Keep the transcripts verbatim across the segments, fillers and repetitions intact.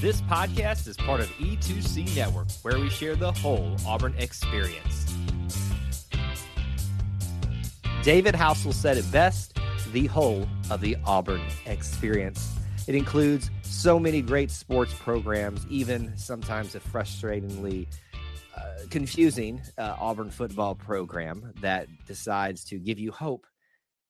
This podcast is part of E two C Network, where we share the whole Auburn experience. David Housel said it best, the whole of the Auburn experience. It includes so many great sports programs, even sometimes a frustratingly uh, confusing uh, Auburn football program that decides to give you hope,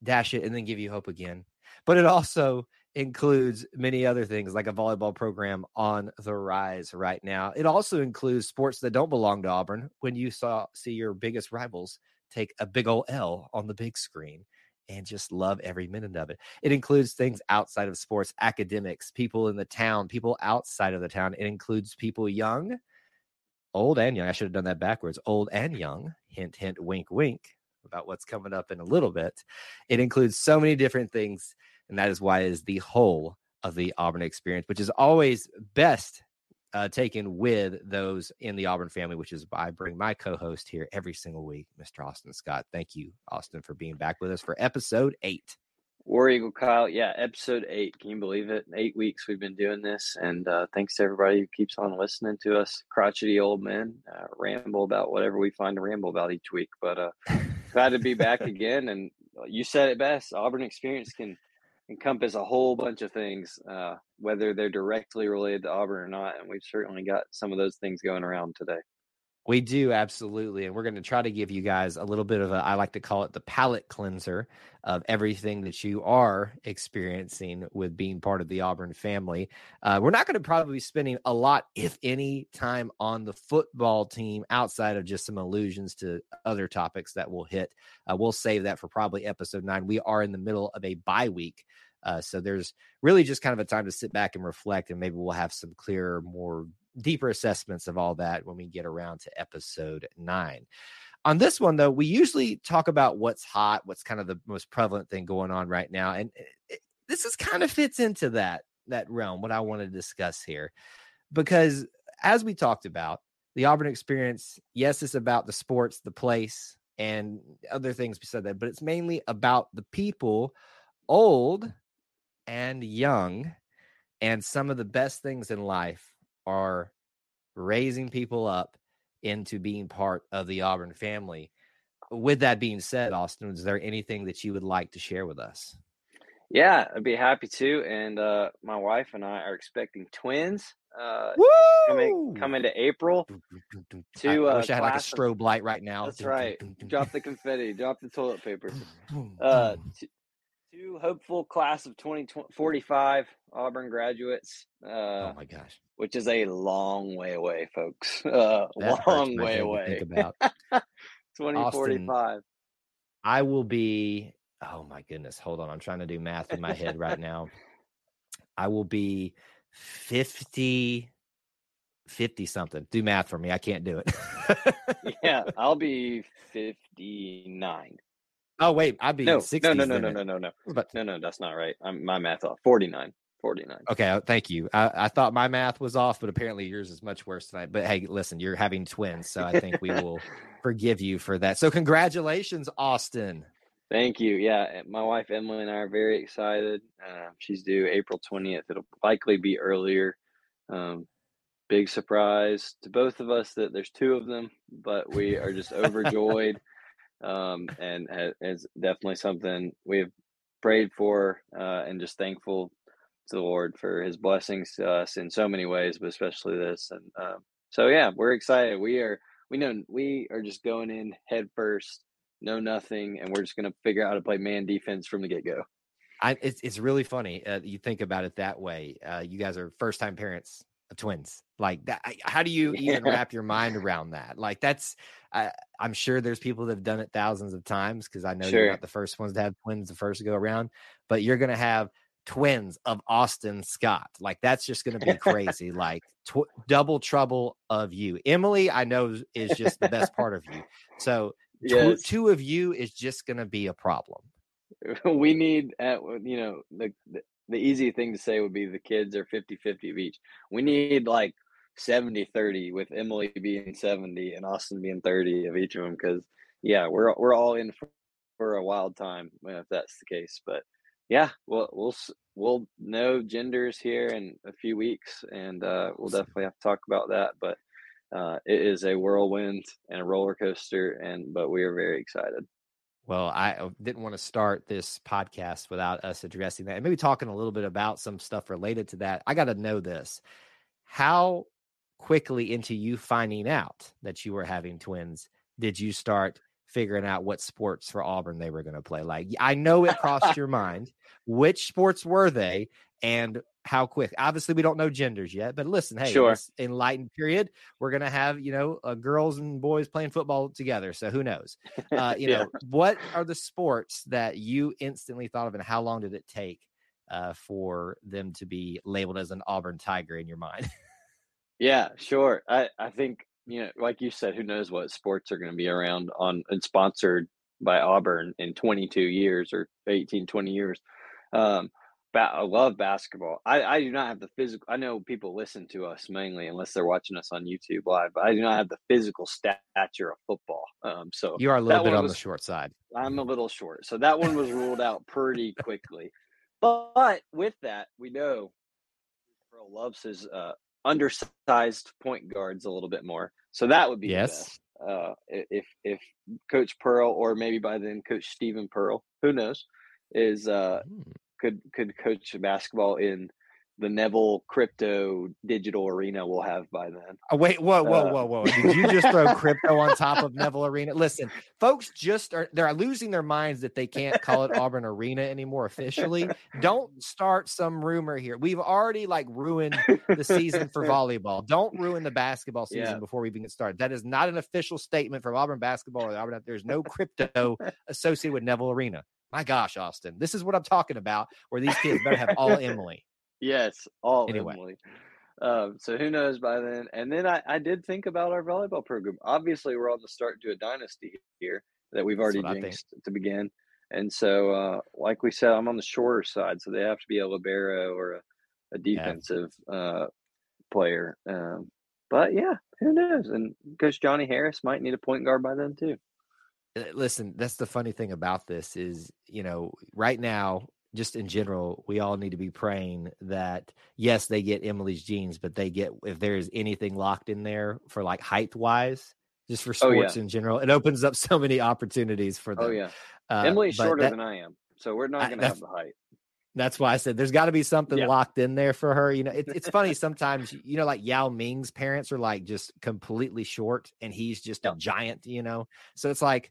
dash it, and then give you hope again. But it also includes many other things, like a volleyball program on the rise right now. It also includes sports that don't belong to Auburn, when you saw see your biggest rivals take a big old L on the big screen and just love every minute of it. It includes things outside of sports, academics, people in the town, people outside of the town. It includes people young, old and young. I should have done that backwards. Old and young, hint, hint, wink, wink, about what's coming up in a little bit. It includes so many different things, and that is why it is the whole of the Auburn experience, which is always best uh, taken with those in the Auburn family, which is why I bring my co-host here every single week, Mister Austin Scott. Thank you, Austin, for being back with us for episode eight. War Eagle, Kyle. Yeah, episode eight. Can you believe it? In eight weeks we've been doing this, and uh, thanks to everybody who keeps on listening to us, crotchety old men, uh, ramble about whatever we find to ramble about each week. But uh, glad to be back again, and you said it best. Auburn experience can encompass a whole bunch of things, uh, whether they're directly related to Auburn or not. And we've certainly got some of those things going around today. We do, absolutely. And we're going to try to give you guys a little bit of a, I like to call it the palate cleanser of everything that you are experiencing with being part of the Auburn family. Uh, we're not going to probably be spending a lot, if any, time on the football team outside of just some allusions to other topics that we'll hit. Uh, we'll save that for probably episode nine. We are in the middle of a bye week. Uh, so there's really just kind of a time to sit back and reflect, and maybe we'll have some clearer, more deeper assessments of all that when we get around to episode nine. On this one, though, we usually talk about what's hot, what's kind of the most prevalent thing going on right now. And it, this is kind of fits into that, that realm, what I want to discuss here, because as we talked about the Auburn experience, yes, it's about the sports, the place, and other things beside that, but it's mainly about the people, old and young. And some of the best things in life are raising people up into being part of the Auburn family. With that being said, Austin, is there anything that you would like to share with us? Yeah, I'd be happy to. And uh, my wife and I are expecting twins uh, coming, coming to April. To, I uh, wish I had like a strobe of, light right now. That's right. Drop the confetti. Drop the toilet paper. Uh, to, Two hopeful class of twenty forty-five Auburn graduates. Uh, oh, my gosh. Which is a long way away, folks. Uh, long way away. Think about. twenty forty-five. Austin, I will be – oh, my goodness. Hold on. I'm trying to do math in my head right now. I will be fifty, fifty-something. Do math for me. I can't do it. Yeah, I'll be fifty-nine. Oh, wait, I'd be no, sixty. No, no, no, no, no, no, no, no. No, no, that's not right. I'm, my math off. forty-nine. forty-nine. Okay, thank you. I, I thought my math was off, but apparently yours is much worse tonight. But hey, listen, you're having twins, so I think we will forgive you for that. So congratulations, Austin. Thank you. Yeah, my wife Emily and I are very excited. Uh, she's due April twentieth. It'll likely be earlier. Um, big surprise to both of us that there's two of them, but we are just overjoyed. Um, and it's definitely something we have prayed for, uh, and just thankful to the Lord for his blessings to us in so many ways, but especially this. And, um, uh, so yeah, we're excited. We are, we know we are just going in head first, know nothing. And we're just going to figure out how to play man defense from the get go. I, it's, it's really funny. Uh, you think about it that way. Uh, you guys are first time parents of twins. Like that, how do you even yeah. wrap your mind around that? Like that's, I, I'm sure there's people that have done it thousands of times, because I know sure. you're not the first ones to have twins the first go around, but you're going to have twins of Austin Scott. Like that's just going to be crazy. Like tw- double trouble of you. Emily, I know, is just the best part of you. So tw- yes. two of you is just going to be a problem. We need, uh, you know, the, the the easy thing to say would be the kids are fifty-fifty of each. We need like seventy thirty with Emily being seventy and Austin being thirty of each of them, because yeah, we're we're all in for a wild time if that's the case. But yeah, we'll we'll we'll know genders here in a few weeks, and uh, we'll definitely have to talk about that. But uh, it is a whirlwind and a roller coaster, and but we are very excited. Well, I didn't want to start this podcast without us addressing that and maybe talking a little bit about some stuff related to that. I got to know this. How quickly into you finding out that you were having twins did you start figuring out what sports for Auburn they were going to play? Like, I know it crossed your mind. Which sports were they and how quick? Obviously, we don't know genders yet, but listen, hey, sure. In this enlightened period, we're going to have, you know, uh, girls and boys playing football together. So who knows? Uh, you yeah. know, what are the sports that you instantly thought of, and how long did it take uh, for them to be labeled as an Auburn Tiger in your mind? Yeah, sure. I, I think, you know, like you said, who knows what sports are going to be around on and sponsored by Auburn in twenty-two years or eighteen, twenty years. Um, ba- I love basketball. I, I do not have the physical. I know people listen to us mainly unless they're watching us on YouTube Live, but I do not have the physical stature of football. Um, so you are a little bit on was, the short side. I'm a little short. So that one was ruled out pretty quickly. But, but with that, we know Pearl loves his uh, undersized point guards a little bit more. So that would be yes. best. Uh, if if Coach Pearl, or maybe by then Coach Stephen Pearl, who knows, is uh, mm. could could coach basketball in the Neville crypto digital arena we'll have by then. Oh, wait, whoa, whoa, uh, whoa, whoa! Did you just throw crypto on top of Neville Arena? Listen, folks, just are they're losing their minds that they can't call it Auburn Arena anymore officially. Don't start some rumor here. We've already like ruined the season for volleyball. Don't ruin the basketball season yeah. before we even get started. That is not an official statement from Auburn basketball or Auburn. There's no crypto associated with Neville Arena. My gosh, Austin, this is what I'm talking about. Where these kids better have all Emily. Yes, all anyway. Emily. Um, so who knows by then? And then I, I did think about our volleyball program. Obviously, we're on the start to a dynasty here that we've already jinxed to begin. And so, uh, like we said, I'm on the shorter side, so they have to be a libero or a, a defensive yeah. uh, player. Um, but, yeah, who knows? And Coach Johnny Harris might need a point guard by then too. Listen, that's the funny thing about this is, you know, right now, just in general, we all need to be praying that, yes, they get Emily's genes, but they get, if there is anything locked in there for like height wise, just for sports oh, yeah. in general, it opens up so many opportunities for them. Oh, yeah. Uh, Emily's shorter that, than I am. So we're not going to have the height. That's why I said there's got to be something yeah. locked in there for her. You know, it, it's funny sometimes, you know, like Yao Ming's parents are like just completely short and he's just yeah. a giant, you know? So it's like,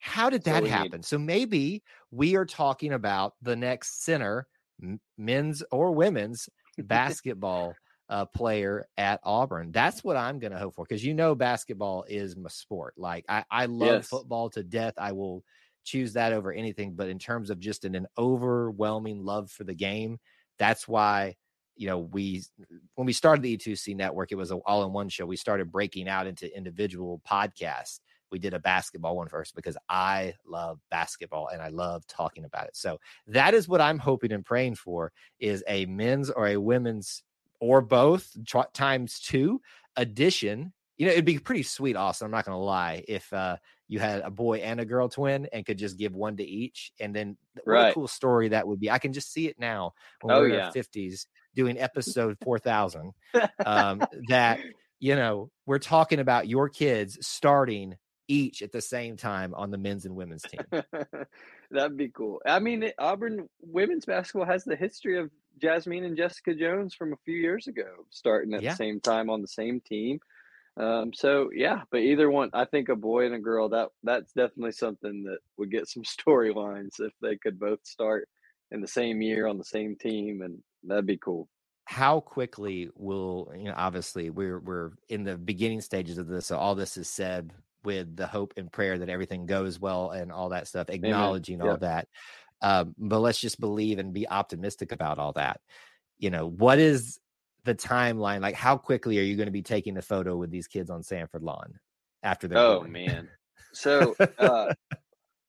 how did that so happen? Need- so maybe we are talking about the next center, m- men's or women's basketball uh, player at Auburn. That's what I'm going to hope for, because you know basketball is my sport. Like I, I love yes. football to death. I will choose that over anything. But in terms of just an, an overwhelming love for the game, that's why, you know, we when we started the E two C Network, it was an all-in-one show. We started breaking out into individual podcasts. We did a basketball one first because I love basketball and I love talking about it. So that is what I'm hoping and praying for, is a men's or a women's or both tra- times two edition. You know, it'd be pretty sweet, Austin. I'm not going to lie. If uh, you had a boy and a girl twin and could just give one to each, and then right. what a cool story that would be. I can just see it now when oh, we're yeah. in our fifties doing episode four thousand um, that, you know, we're talking about your kids starting each at the same time on the men's and women's team. That'd be cool. I mean, Auburn women's basketball has the history of Jasmine and Jessica Jones from a few years ago, starting at yeah. the same time on the same team. Um, so yeah, but either one, I think a boy and a girl, that that's definitely something that would get some storylines if they could both start in the same year on the same team, and that'd be cool. How quickly will, you know, obviously we're, we're in the beginning stages of this. So all this is said with the hope and prayer that everything goes well and all that stuff, acknowledging yeah. all that. Um, but let's just believe and be optimistic about all that. You know, what is the timeline? Like, how quickly are you going to be taking the photo with these kids on Sanford Lawn after they're Oh, born? Man. So uh,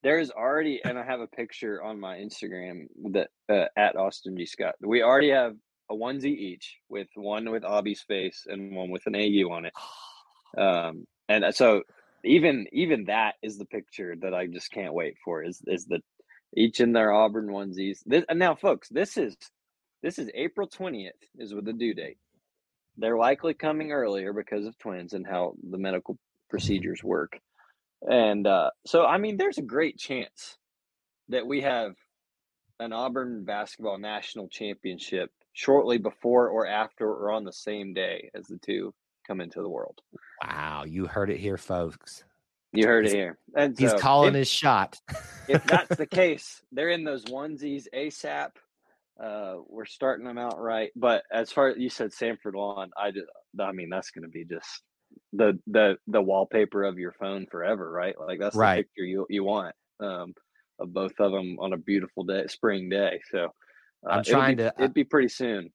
there is already, and I have a picture on my Instagram that uh, at Austin G. Scott, we already have a onesie each, with one with Abby's face and one with an A U on it. Um, and so, Even even that is the picture that I just can't wait for. Is is the each in their Auburn onesies. This, and now, folks, this is this is April twentieth is with the due date. They're likely coming earlier because of twins and how the medical procedures work. And uh, so, I mean, there's a great chance that we have an Auburn basketball national championship shortly before or after or on the same day as the two come into the world. Wow. You heard it here, folks. You heard he's, it here. And he's so calling if, his shot. If that's the case, they're in those onesies ASAP. Uh, we're starting them out right. But as far as you said, Sanford Lawn, I, just, I mean, that's going to be just the, the, the wallpaper of your phone forever, right? Like that's right. The picture you, you want um, of both of them on a beautiful day, spring day. So uh, I'm trying it'd be, to, it'd be pretty soon.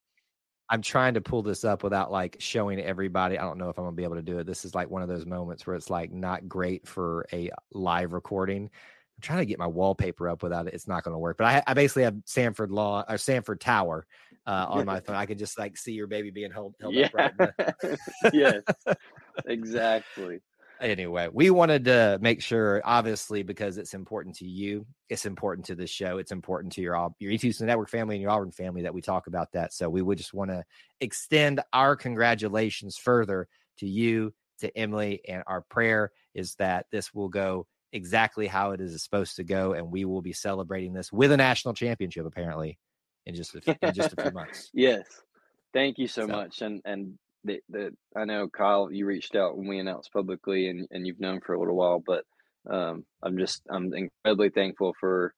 I'm trying to pull this up without like showing everybody. I don't know if I'm going to be able to do it. This is like one of those moments where it's like not great for a live recording. I'm trying to get my wallpaper up without it. It's not going to work, but I, I basically have Sanford Law or Sanford Tower uh, on my phone. I can just like see your baby being held, held yeah. up right now. Yes, exactly. Anyway, we wanted to make sure, obviously, because it's important to you, it's important to this show, it's important to your your E two C Network family and your Auburn family that we talk about that. So we would just want to extend our congratulations further to you, to Emily, and our prayer is that this will go exactly how it is supposed to go, and we will be celebrating this with a national championship, apparently, in just a few, in just a few months. Yes. Thank you so, so. much. And and. That, that I know, Kyle, you reached out when we announced publicly and, and you've known for a little while, but um, I'm just, I'm incredibly thankful for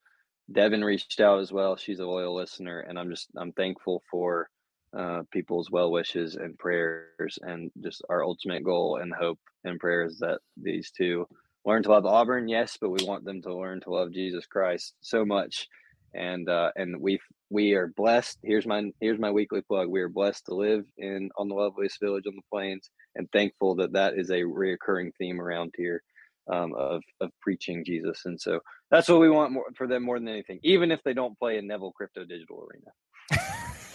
Devin reached out as well. She's a loyal listener, and I'm just, I'm thankful for uh, people's well wishes and prayers, and just our ultimate goal and hope and prayers that these two learn to love Auburn. Yes, but we want them to learn to love Jesus Christ so much. And, uh, and we we are blessed. Here's my, here's my weekly plug. We are blessed to live in, on the loveliest village on the plains, and thankful that that is a reoccurring theme around here um, of, of preaching Jesus. And so that's what we want more, for them more than anything, even if they don't play in Neville Crypto Digital Arena.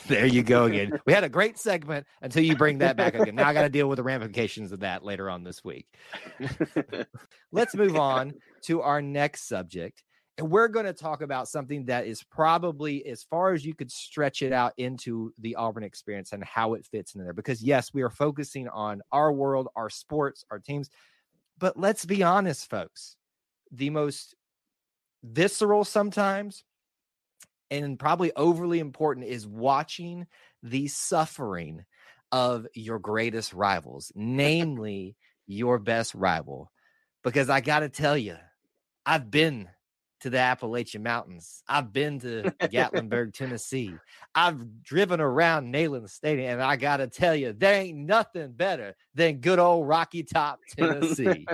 There you go again. We had a great segment until you bring that back again. Now I got to deal with the ramifications of that later on this week. Let's move on to our next subject. And we're going to talk about something that is probably as far as you could stretch it out into the Auburn experience and how it fits in there. Because, yes, we are focusing on our world, our sports, our teams. But let's be honest, folks, the most visceral sometimes and probably overly important is watching the suffering of your greatest rivals, namely your best rival. Because I got to tell you, I've been to the Appalachian Mountains. I've been to Gatlinburg, Tennessee. I've driven around Neyland Stadium, and I got to tell you, there ain't nothing better than good old Rocky Top, Tennessee,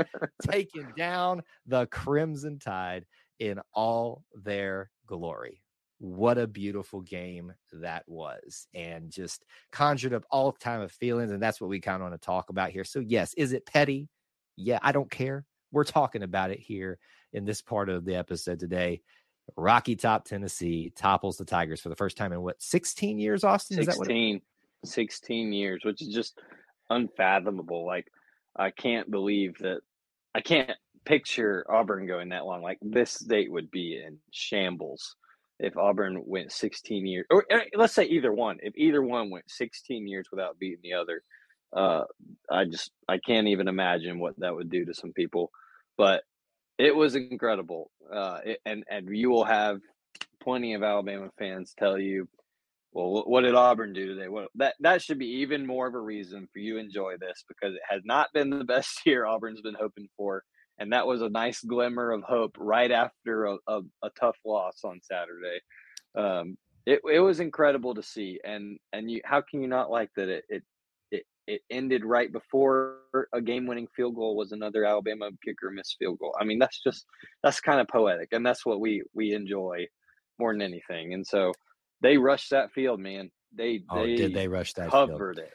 taking down the Crimson Tide in all their glory. What a beautiful game that was, and just conjured up all time of feelings, and that's what we kind of want to talk about here. So, yes, is it petty? Yeah, I don't care. We're talking about it here in this part of the episode today. Rocky Top, Tennessee topples the Tigers for the first time in what, sixteen years, Austin? Is sixteen, that sixteen years, which is just unfathomable. Like, I can't believe that I can't picture Auburn going that long. Like, this state would be in shambles if Auburn went sixteen years, or let's say either one, if either one went sixteen years without beating the other. Uh, I just, I can't even imagine what that would do to some people, but it was incredible, uh, it, and and you will have plenty of Alabama fans tell you, "Well, what did Auburn do today?" Well, that that should be even more of a reason for you to enjoy this, because it has not been the best year Auburn's been hoping for, and that was a nice glimmer of hope right after a, a, a tough loss on Saturday. Um, it it was incredible to see, and and you how can you not like that? It it it, it ended right before a game-winning field goal was another Alabama kicker missed field goal. I mean, that's just that's kind of poetic, and that's what we we enjoy more than anything. And so they rushed that field, man. They oh, they did they rush that covered field. It.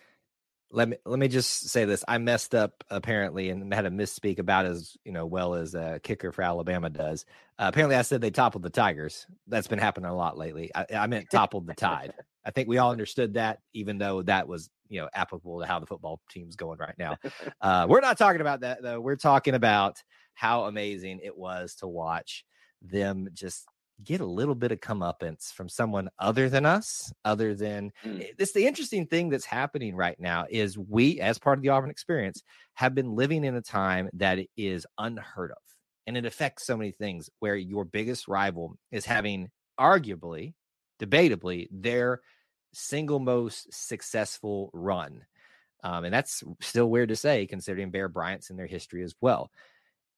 Let me let me just say this: I messed up apparently and had a misspeak about as you know well as a kicker for Alabama does. Uh, apparently, I said they toppled the Tigers. That's been happening a lot lately. I, I meant toppled the Tide. I think we all understood that, even though that was, you know, applicable to how the football team's going right now. Uh, we're not talking about that, though. We're talking about how amazing it was to watch them just get a little bit of comeuppance from someone other than us, other than this. The interesting thing that's happening right now is we, as part of the Auburn experience, have been living in a time that is unheard of. And it affects so many things where your biggest rival is having arguably, debatably, their single most successful run. Um, and that's still weird to say, considering Bear Bryant's in their history as well.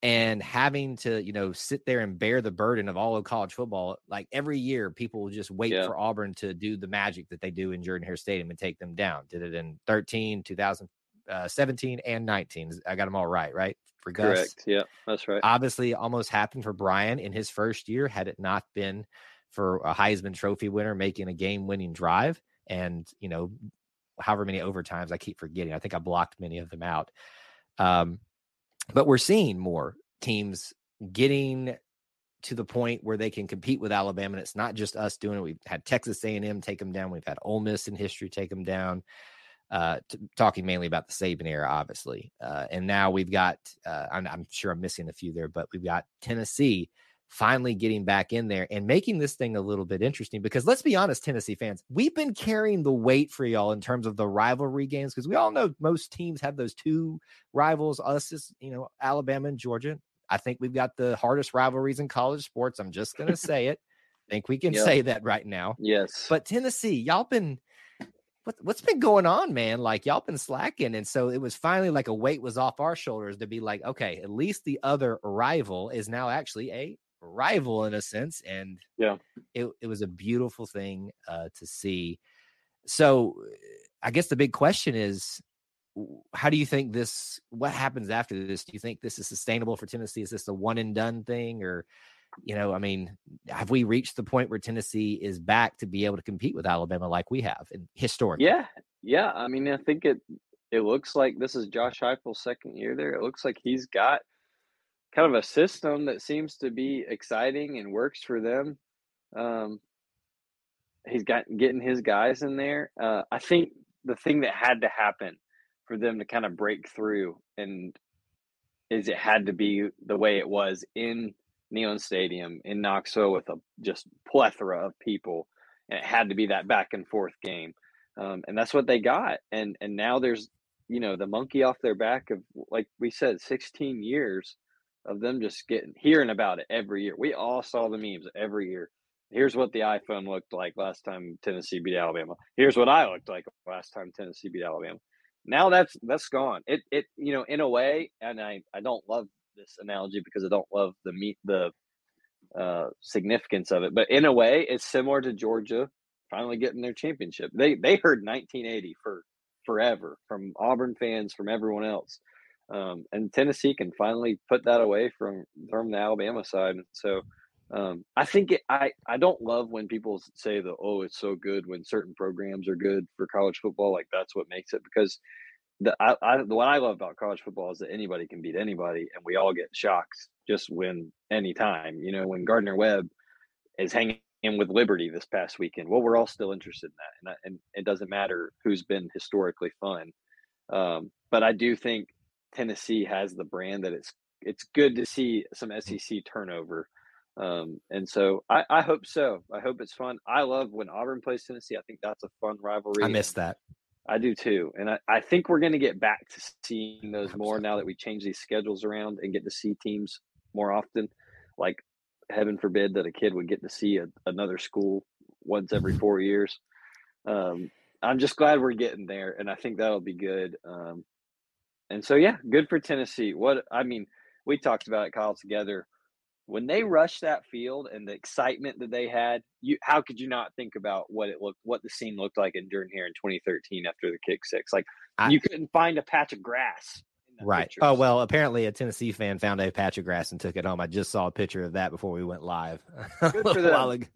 And having to, you know, sit there and bear the burden of all of college football, like every year, people will just wait yeah. for Auburn to do the magic that they do in Jordan-Hare Stadium and take them down. Did it in thirteen, two thousand seventeen, and nineteen. I got them all right, right? For Gus. Correct. Yeah, that's right. Obviously, almost happened for Brian in his first year, had it not been for a Heisman Trophy winner making a game-winning drive, and you know, however many overtimes I keep forgetting. I think I blocked many of them out. Um, But we're seeing more teams getting to the point where they can compete with Alabama. And it's not just us doing it. We've had Texas A and M take them down. We've had Ole Miss in history take them down, uh, t- talking mainly about the Saban era, obviously. Uh, and now we've got, uh, I'm, I'm sure I'm missing a few there, but we've got Tennessee finally getting back in there and making this thing a little bit interesting, because let's be honest, Tennessee fans, we've been carrying the weight for y'all in terms of the rivalry games, because we all know most teams have those two rivals. Us is, you know, Alabama and Georgia. I think we've got the hardest rivalries in college sports. I'm just going to say it. I think we can yep. say that right now. Yes. But Tennessee, y'all been, what, what's been going on, man? Like y'all been slacking. And so it was finally like a weight was off our shoulders to be like, okay, at least the other rival is now actually a rival in a sense, and yeah it, it was a beautiful thing uh to see. So I guess the big question is, how do you think this, what happens after this? Do you think this is sustainable for Tennessee? Is this a one and done thing? Or, you know, I mean, have we reached the point where Tennessee is back to be able to compete with Alabama like we have in historically? Yeah yeah I mean, I think it it looks like this is Josh Heifel's second year there. It looks like he's got kind of a system that seems to be exciting and works for them. Um, he's got getting his guys in there. Uh, I think the thing that had to happen for them to kind of break through and is it had to be the way it was in Neyland Stadium in Knoxville with a just plethora of people. And it had to be that back and forth game. Um, and that's what they got. And, and now there's, you know, the monkey off their back of, like we said, sixteen years. Of them just getting hearing about it every year. We all saw the memes every year. Here's what the iPhone looked like last time Tennessee beat Alabama. Here's what I looked like last time Tennessee beat Alabama. Now that's that's gone. It it you know, in a way, and I, I don't love this analogy because I don't love the meet the uh, significance of it, but in a way, it's similar to Georgia finally getting their championship. They they heard nineteen eighty for forever from Auburn fans, from everyone else. Um, and Tennessee can finally put that away from, from the Alabama side. So um, I think it, I, I don't love when people say that, oh, it's so good when certain programs are good for college football. Like that's what makes it, because the, I, I, the what I love about college football is that anybody can beat anybody. And we all get shocked just when any time, you know, when Gardner Webb is hanging in with Liberty this past weekend, well, we're all still interested in that. And, I, and it doesn't matter who's been historically fun. Um, but I do think Tennessee has the brand that it's it's good to see some S E C turnover. Um, and so I, I hope so. I hope it's fun. I love when Auburn plays Tennessee. I think that's a fun rivalry. I miss that. I do too. And I, I think we're going to get back to seeing those more so. Now that we change these schedules around and get to see teams more often. Like heaven forbid that a kid would get to see a, another school once every four years. Um, I'm just glad we're getting there. And I think that'll be good. Um, And so, yeah, good for Tennessee. What I mean, we talked about it, Kyle, together. When they rushed that field and the excitement that they had, you how could you not think about what it looked, what the scene looked like in Jordan-Hare in twenty thirteen after the kick six? Like I, you couldn't find a patch of grass. In right. Pictures. Oh well, apparently a Tennessee fan found a patch of grass and took it home. I just saw a picture of that before we went live. Good for them.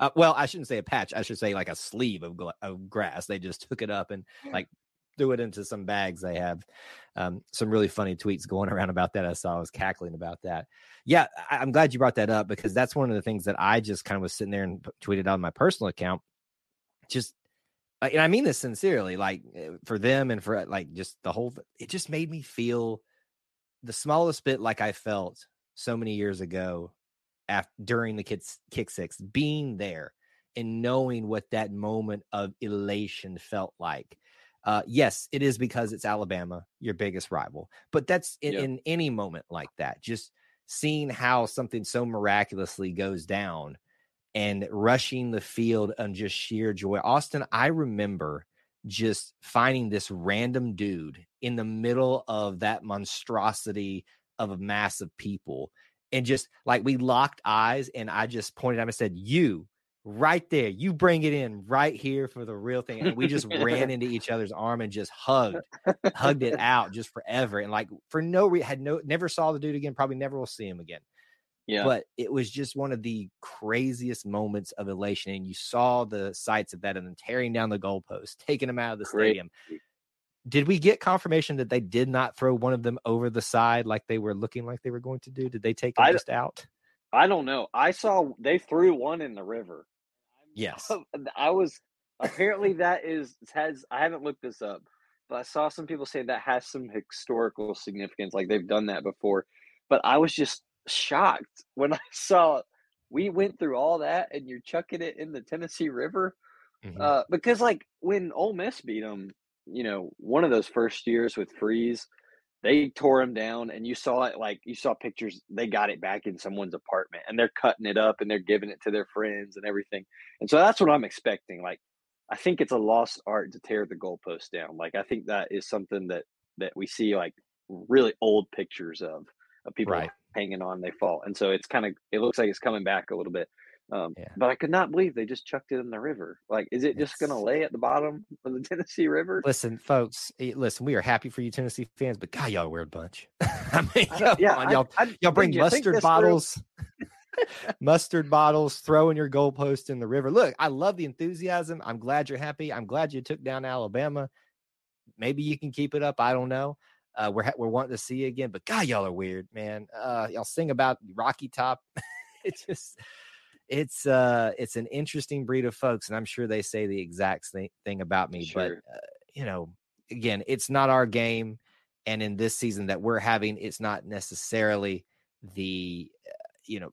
uh, well, I shouldn't say a patch. I should say like a sleeve of, of grass. They just took it up and like. Threw it into some bags they have. Um, some really funny tweets going around about that. I saw I was cackling about that. Yeah, I, I'm glad you brought that up because that's one of the things that I just kind of was sitting there and p- tweeted on my personal account. Just, and I mean this sincerely, like for them and for like just the whole, it just made me feel the smallest bit like I felt so many years ago after, during the kids kick six, being there and knowing what that moment of elation felt like. Uh, yes, it is because it's Alabama, your biggest rival, but that's in, yep. in any moment like that, just seeing how something so miraculously goes down and rushing the field on just sheer joy. Austin, I remember just finding this random dude in the middle of that monstrosity of a mass of people. And just like we locked eyes and I just pointed at him and said, you right there, you bring it in right here for the real thing. And we just ran into each other's arm and just hugged, hugged it out just forever. And like for no reason, had no, never saw the dude again, probably never will see him again. Yeah. But it was just one of the craziest moments of elation. And you saw the sights of that and then tearing down the goalposts, taking them out of the Great. stadium. Did we get confirmation that they did not throw one of them over the side like they were looking like they were going to do? Did they take them I, just out? I don't know. I saw they threw one in the river. Yes. I was apparently that is has I haven't looked this up, but I saw some people say that has some historical significance. Like they've done that before, but I was just shocked when I saw we went through all that and you're chucking it in the Tennessee River. Mm-hmm. Uh, because like when Ole Miss beat them, you know, one of those first years with Freeze, they tore him down and you saw it, like you saw pictures. They got it back in someone's apartment and they're cutting it up and they're giving it to their friends and everything. And so that's what I'm expecting. Like, I think it's a lost art to tear the goalposts down. Like, I think that is something that, that we see like really old pictures of, of people right. hanging on, they fall. And so it's kind of, it looks like it's coming back a little bit. Um, yeah. But I could not believe they just chucked it in the river. Like, is it yes. just going to lay at the bottom of the Tennessee River? Listen, folks, listen, we are happy for you Tennessee fans, but God, y'all a weird bunch. I mean, I, yeah, on, y'all, I, I, y'all bring mustard bottles, mustard bottles, throwing your goalpost in the river. Look, I love the enthusiasm. I'm glad you're happy. I'm glad you took down Alabama. Maybe you can keep it up. I don't know. Uh, we're, we're wanting to see you again, but God, y'all are weird, man. Uh, y'all sing about Rocky Top. It's just... It's uh, it's an interesting breed of folks, and I'm sure they say the exact same thing about me. Sure. But, uh, you know, again, it's not our game. And in this season that we're having, it's not necessarily the, uh, you know,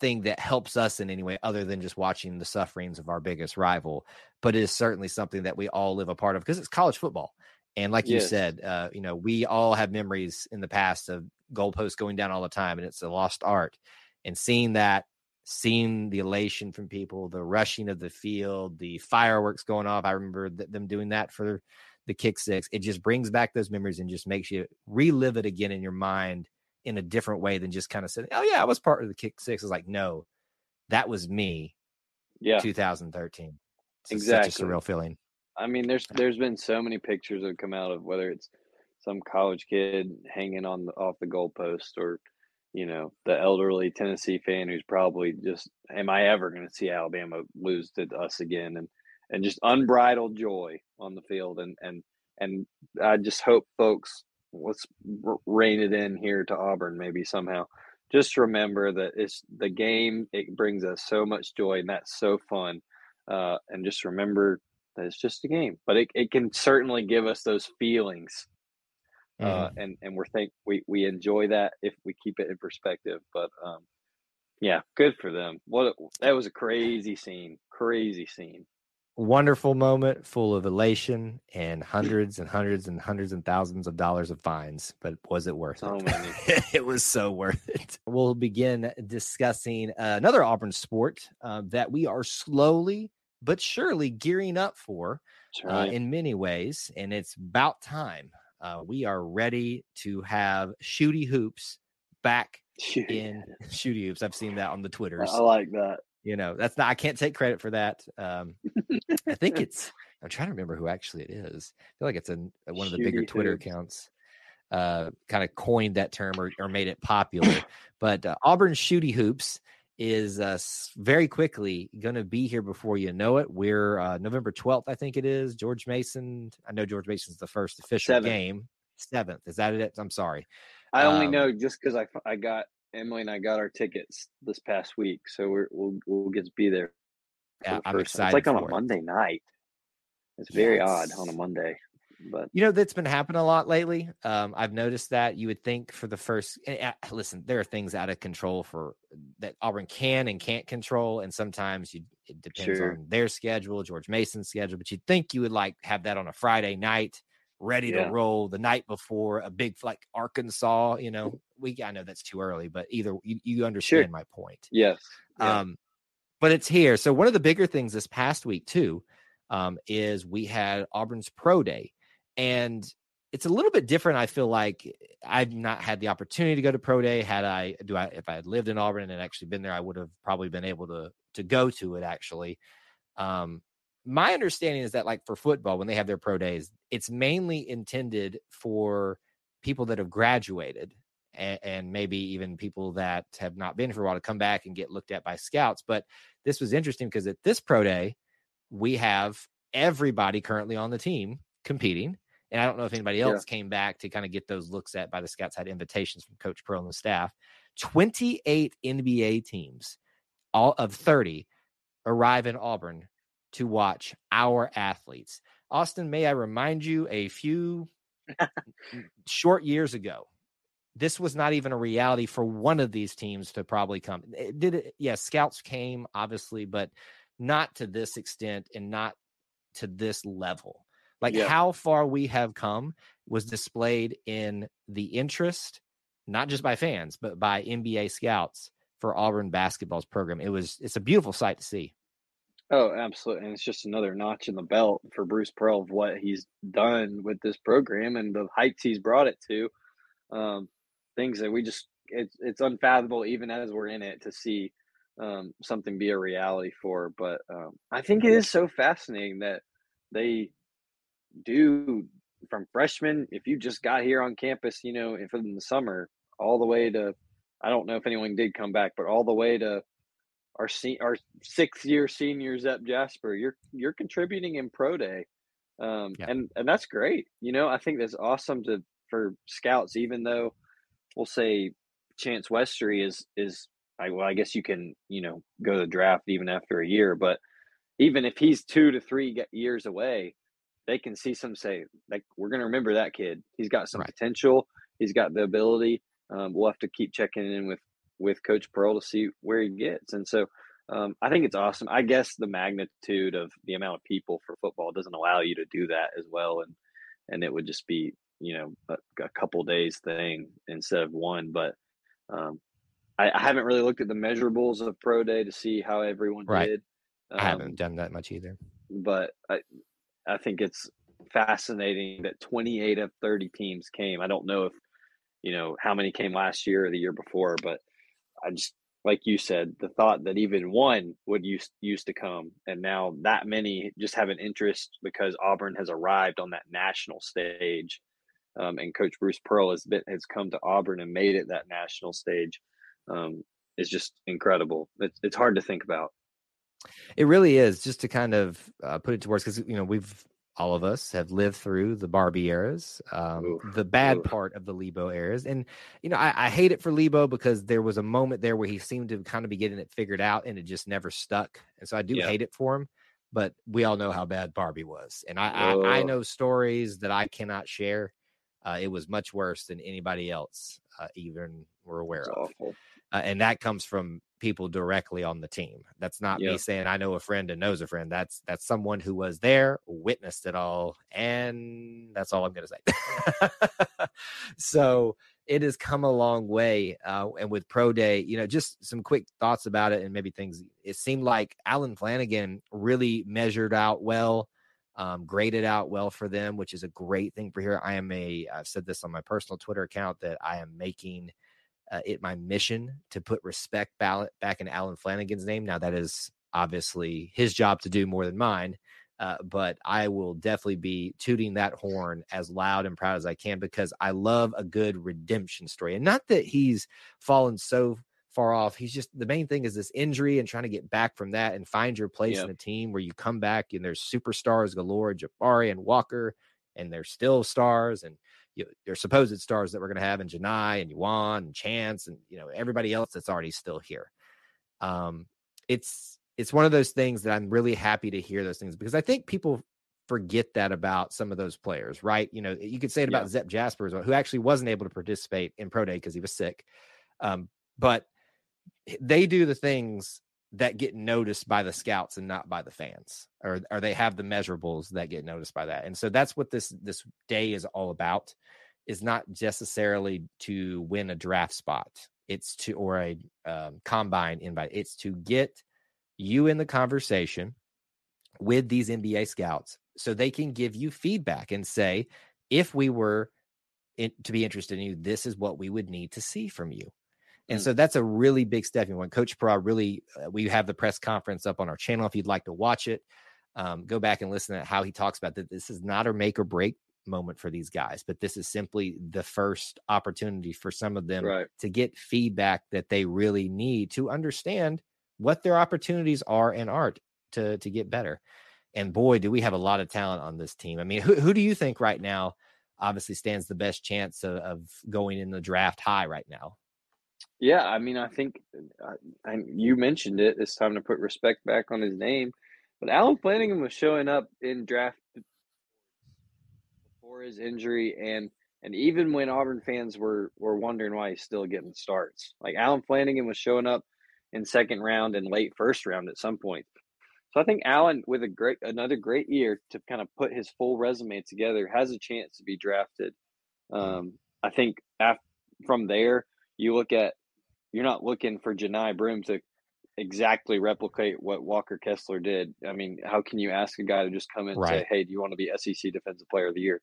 thing that helps us in any way other than just watching the sufferings of our biggest rival. But it is certainly something that we all live a part of because it's college football. And like yes. you said, uh, you know, we all have memories in the past of goalposts going down all the time, and it's a lost art. And seeing that, seeing the elation from people, the rushing of the field, the fireworks going off. I remember th- them doing that for the kick six. It just brings back those memories and just makes you relive it again in your mind in a different way than just kind of saying, oh yeah, I was part of the kick six. It's like, no, that was me. Yeah. twenty thirteen. It's exactly. Such a surreal feeling. I mean, there's, there's been so many pictures that have come out of whether it's some college kid hanging on the, off the goalpost or, you know, the elderly Tennessee fan who's probably just, am I ever going to see Alabama lose to us again? And and just unbridled joy on the field. And and and I just hope, folks, let's rein it in here to Auburn maybe somehow. Just remember that it's the game. It brings us so much joy, and that's so fun. Uh, and just remember that it's just a game. But it, it can certainly give us those feelings. Uh, and, and we're think we, we enjoy that if we keep it in perspective, but um, yeah, good for them. What a, that was a crazy scene, crazy scene. Wonderful moment full of elation and hundreds and hundreds and hundreds and thousands of dollars of fines, but was it worth so it? Many. It was so worth it. We'll begin discussing uh, another Auburn sport uh, that we are slowly but surely gearing up for right. uh, in many ways. And it's about time. Uh, we are ready to have Shooty Hoops back Shoot. in Shooty Hoops. I've seen that on the Twitters. I like that. You know, that's not, I can't take credit for that. Um, I think it's, I'm trying to remember who actually it is. I feel like it's a, one of the Shooty bigger Twitter Hoops. accounts uh, kind of coined that term or, or made it popular. But uh, Auburn Shooty Hoops is uh, very quickly going to be here before you know it. We're uh, November twelfth, I think it is. George Mason. I know George Mason's the first official Seventh. game. Seventh. Is that it? I'm sorry. I um, only know just because I, I got Emily and I got our tickets this past week, so we're, we'll we'll get to be there. Yeah, the I'm excited. It's like on a it. Monday night. It's very yes. odd on a Monday. But you know, that's been happening a lot lately. Um, I've noticed that. You would think for the first, and, uh, listen, there are things out of control for that Auburn can and can't control. And sometimes you, it depends sure. on their schedule, George Mason's schedule, but you'd think you would like have that on a Friday night ready yeah. to roll the night before a big, like Arkansas, you know, we, I know that's too early, but either you, you understand sure. my point. Yes. Yeah. Um, but it's here. So one of the bigger things this past week too, um, is we had Auburn's pro day, and it's a little bit different. I feel like I've not had the opportunity to go to pro day. Had I, do I, if I had lived in Auburn and actually been there, I would have probably been able to, to go to it actually. Um, my understanding is that like for football, when they have their pro days, it's mainly intended for people that have graduated and, and maybe even people that have not been for a while to come back and get looked at by scouts. But this was interesting because at this pro day, we have everybody currently on the team competing. And I don't know if anybody else yeah. came back to kind of get those looks at by the scouts, had invitations from Coach Pearl and the staff. twenty-eight N B A teams, all of thirty, arrive in Auburn to watch our athletes. Austin, may I remind you, a few short years ago, this was not even a reality for one of these teams to probably come. It did it? Yes, scouts came, obviously, but not to this extent and not to this level. Like yeah. how far we have come was displayed in the interest, not just by fans, but by N B A scouts for Auburn basketball's program. It was, it's a beautiful sight to see. Oh, absolutely. And it's just another notch in the belt for Bruce Pearl of what he's done with this program and the heights he's brought it to. Um, things that we just, it's, it's unfathomable even as we're in it to see um, something be a reality for. But um, I think it is so fascinating that they do from freshmen, if you just got here on campus, you know, if in the summer, all the way to, I don't know if anyone did come back, but all the way to, Our, se- our sixth-year seniors at Jasper, you're you're contributing in pro day, um, yeah. and and that's great. You know, I think that's awesome to for scouts. Even though we'll say Chance Westry is is I, well, I guess you can you know go to the draft even after a year, but even if he's two to three years away, they can see some say like we're going to remember that kid. He's got some right. potential. He's got the ability. Um, we'll have to keep checking in with. with Coach Pearl to see where he gets. And so um, I think it's awesome. I guess the magnitude of the amount of people for football doesn't allow you to do that as well. And, and it would just be, you know, a, a couple days thing instead of one, but um, I, I haven't really looked at the measurables of pro day to see how everyone right. did. Um, I haven't done that much either, but I, I think it's fascinating that twenty-eight of thirty teams came. I don't know if, you know, how many came last year or the year before, but I just, like you said, the thought that even one would use, used to come, and now that many just have an interest because Auburn has arrived on that national stage, um, and Coach Bruce Pearl has been, has come to Auburn and made it that national stage. Um, is just incredible. It's, it's hard to think about. It really is. Just to kind of uh, put it towards, because you know we've all of us have lived through the Barbee eras, um, oof, the bad oof. part of the Lebo eras. And, you know, I, I hate it for Lebo because there was a moment there where he seemed to kind of be getting it figured out and it just never stuck. And so I do yeah. hate it for him, but we all know how bad Barbee was. And I, I, I know stories that I cannot share. Uh, it was much worse than anybody else uh, even were aware That's of. Awful. Uh, and that comes from people directly on the team. That's not yep. me saying I know a friend and knows a friend. That's that's someone who was there, witnessed it all, and that's all I'm going to say. So it has come a long way. Uh, and with Pro Day, you know, just some quick thoughts about it and maybe things. It seemed like Allen Flanigan really measured out well, um, graded out well for them, which is a great thing for here. I am a, I've said this on my personal Twitter account that I am making Uh, it my mission to put respect ballot back in Allen Flanigan's name. Now that is obviously his job to do more than mine, uh, but I will definitely be tooting that horn as loud and proud as I can because I love a good redemption story. And not that he's fallen so far off. He's just, the main thing is this injury and trying to get back from that and find your place yeah. in a team where you come back and there's superstars galore, Jabari and Walker, and they're still stars, and your supposed stars that we're going to have in Johni and Yohan and Chance and, you know, everybody else that's already still here. Um, it's, it's one of those things that I'm really happy to hear those things because I think people forget that about some of those players, right? You know, you could say it about yeah. Zepp Jasper as well, who actually wasn't able to participate in Pro Day because he was sick. Um, but they do the things that get noticed by the scouts and not by the fans, or or they have the measurables that get noticed by that. And so that's what this this day is all about, is not necessarily to win a draft spot. It's to, or a um, combine invite. It's to get you in the conversation with these N B A scouts so they can give you feedback and say, if we were in, to be interested in you, this is what we would need to see from you. And so that's a really big stepping one. Coach Pearl really, uh, we have the press conference up on our channel. If you'd like to watch it, um, go back and listen to how he talks about that. This is not a make or break moment for these guys, but this is simply the first opportunity for some of them right. to get feedback that they really need to understand what their opportunities are and aren't to, to get better. And boy, do we have a lot of talent on this team. I mean, who, who do you think right now obviously stands the best chance of, of going in the draft high right now? Yeah, I mean, I think I, I, you mentioned it. It's time to put respect back on his name. But Allen Flanigan was showing up in draft before his injury, and and even when Auburn fans were, were wondering why he's still getting starts. Like, Allen Flanigan was showing up in second round and late first round at some point. So I think Allen, with a great another great year to kind of put his full resume together, has a chance to be drafted. Um, I think after, from there, you look at – you're not looking for Johni Broome to exactly replicate what Walker Kessler did. I mean, how can you ask a guy to just come in right. and say, hey, do you want to be S E C Defensive Player of the Year?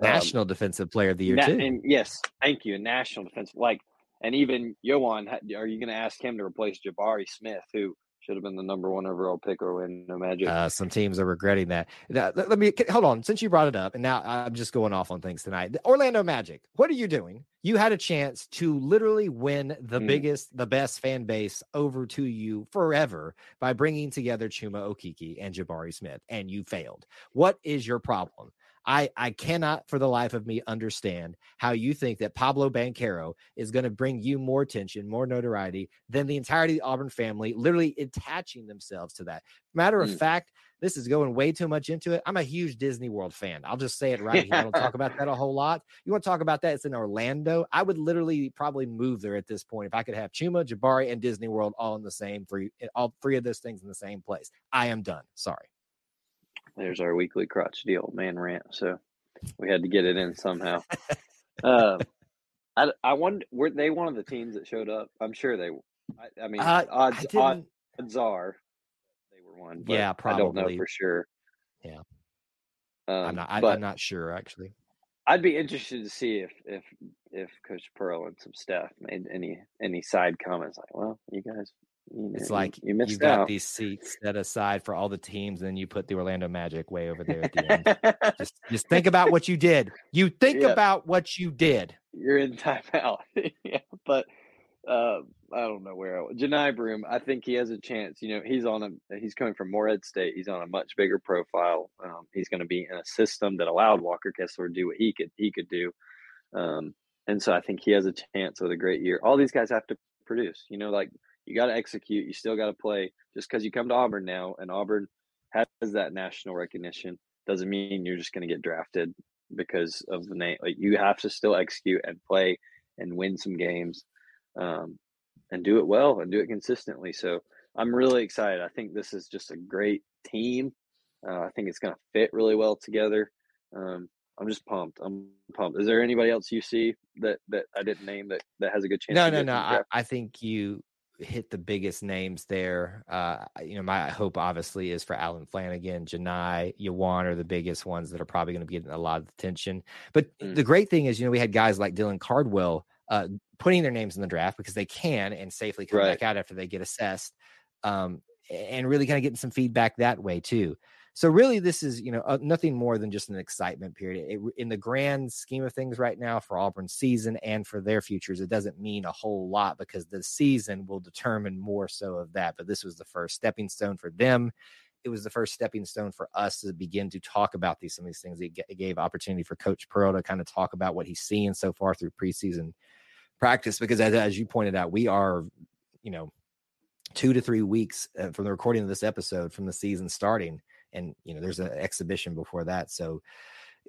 National um, Defensive Player of the Year, na- too. And yes, thank you. And National Defensive – like, and even Yohan, are you going to ask him to replace Jabari Smith, who should have been the number one overall pick or Orlando Magic? Uh, some teams are regretting that. Now, let, let me – hold on. Since you brought it up, and now I'm just going off on things tonight. Orlando Magic, what are you doing? You had a chance to literally win the mm. biggest, the best fan base over to you forever by bringing together Chuma Okeke and Jabari Smith, and you failed. What is your problem? I, I cannot for the life of me understand how you think that Pablo Banchero is going to bring you more attention, more notoriety than the entirety of the Auburn family, literally attaching themselves to that. Matter of mm. fact, this is going way too much into it. I'm a huge Disney World fan. I'll just say it right here. I don't talk about that a whole lot. You want to talk about that? It's in Orlando. I would literally probably move there at this point if I could have Chuma, Jabari, and Disney World all in the same three, all three of those things in the same place. I am done. Sorry. There's our weekly crotch deal, man rant. So we had to get it in somehow. uh, I, I wonder, were they one of the teams that showed up? I'm sure they were. I, I mean, uh, odds, I odds, odds are. One, but yeah, probably. I don't know for sure. Yeah, um, I'm not. I, I'm not sure actually. I'd be interested to see if if if Coach Pearl and some staff made any any side comments like, "Well, you guys, you know, it's like you, you missed you out. Got these seats set aside for all the teams, and then you put the Orlando Magic way over there at the end. just just think about what you did. You think yeah. about what you did. You're in timeout. yeah, but." Uh, I don't know where I was. Johni Broome, I think he has a chance. You know, he's on a he's coming from Morehead State. He's on a much bigger profile. Um, he's going to be in a system that allowed Walker Kessler to do what he could he could do. Um, and so I think he has a chance with a great year. All these guys have to produce. You know, like you got to execute. You still got to play. Just because you come to Auburn now and Auburn has that national recognition doesn't mean you're just going to get drafted because of the name. Like you have to still execute and play and win some games. Um, and do it well and do it consistently. So I'm really excited. I think this is just a great team. Uh, I think it's going to fit really well together. Um, I'm just pumped. I'm pumped. Is there anybody else you see that, that I didn't name that, that has a good chance? No, no, no. I, I think you hit the biggest names there. Uh, you know, my hope obviously is for Allen Flanigan, Johni, Yohan are the biggest ones that are probably going to be getting a lot of attention. But mm. the great thing is, you know, we had guys like Dylan Cardwell, uh, putting their names in the draft because they can and safely come right. back out after they get assessed, um, and really kind of getting some feedback that way too. So really this is, you know, uh, nothing more than just an excitement period. It, in the grand scheme of things right now for Auburn's season and for their futures, it doesn't mean a whole lot because the season will determine more so of that. But this was the first stepping stone for them. It was the first stepping stone for us to begin to talk about these, some of these things. It, g- it gave opportunity for Coach Pearl to kind of talk about what he's seeing so far through preseason practice, because as, as you pointed out, we are, you know, two to three weeks from the recording of this episode from the season starting, and you know, there's an exhibition before that. So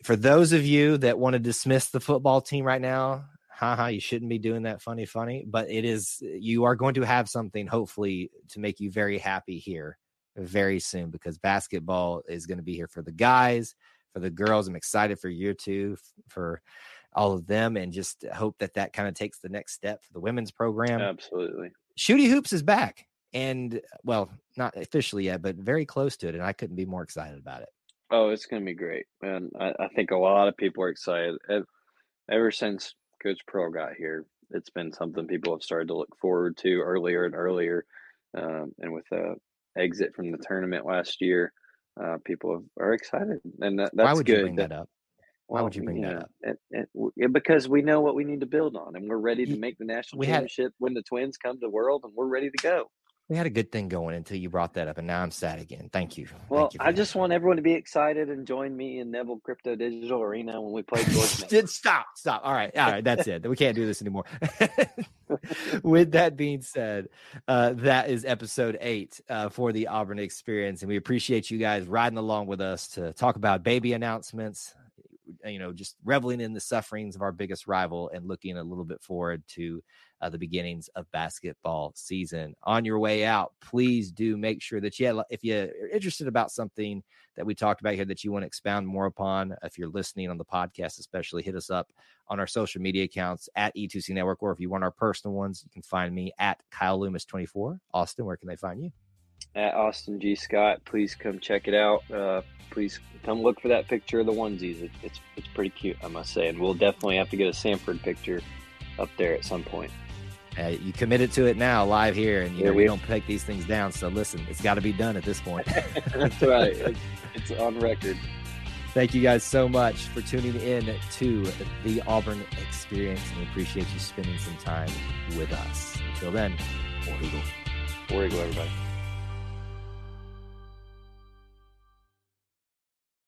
for those of you that want to dismiss the football team right now, haha, you shouldn't be doing that, funny, funny, but it is, you are going to have something hopefully to make you very happy here very soon, because basketball is going to be here for the guys, for the girls. I'm excited for year two, for all of them, and just hope that that kind of takes the next step for the women's program. Absolutely. Shooty Hoops is back, and well, not officially yet, but very close to it. And I couldn't be more excited about it. Oh, it's going to be great. And I, I think a lot of people are excited. Ever since Coach Pearl got here, it's been something people have started to look forward to earlier and earlier. Um, and with the exit from the tournament last year, uh, people are excited. And that, that's Why would good. You bring that, that up? Why would you bring yeah, that up? It, it, it, because we know what we need to build on, and we're ready to make the national we championship had, when the Twins come to the world, and we're ready to go. We had a good thing going until you brought that up, and now I'm sad again. Thank you. Well, Thank you I that. just want everyone to be excited and join me in Neville Crypto Digital Arena when we play Georgia. stop, stop. All right, all right, that's it. We can't do this anymore. With that being said, uh, that is episode eight uh, for the Auburn Experience, and we appreciate you guys riding along with us to talk about baby announcements, you know, just reveling in the sufferings of our biggest rival and looking a little bit forward to uh, the beginnings of basketball season. On your way out, please do make sure that you, if you're interested about something that we talked about here that you want to expound more upon, if you're listening on the podcast, especially hit us up on our social media accounts at E two C Network, or if you want our personal ones, you can find me at Kyle Loomis twenty-four. Austin, where can they find you? At Austin G. Scott. Please come check it out. Uh, please come look for that picture of the onesies. It, it's it's pretty cute, I must say. And we'll definitely have to get a Sanford picture up there at some point. Uh, you committed to it now, live here, and you yeah, know we, we don't take these things down. So listen, it's got to be done at this point. That's right. It's, it's on record. Thank you guys so much for tuning in to the Auburn Experience, and we appreciate you spending some time with us. Until then, War Eagle. War Eagle, everybody.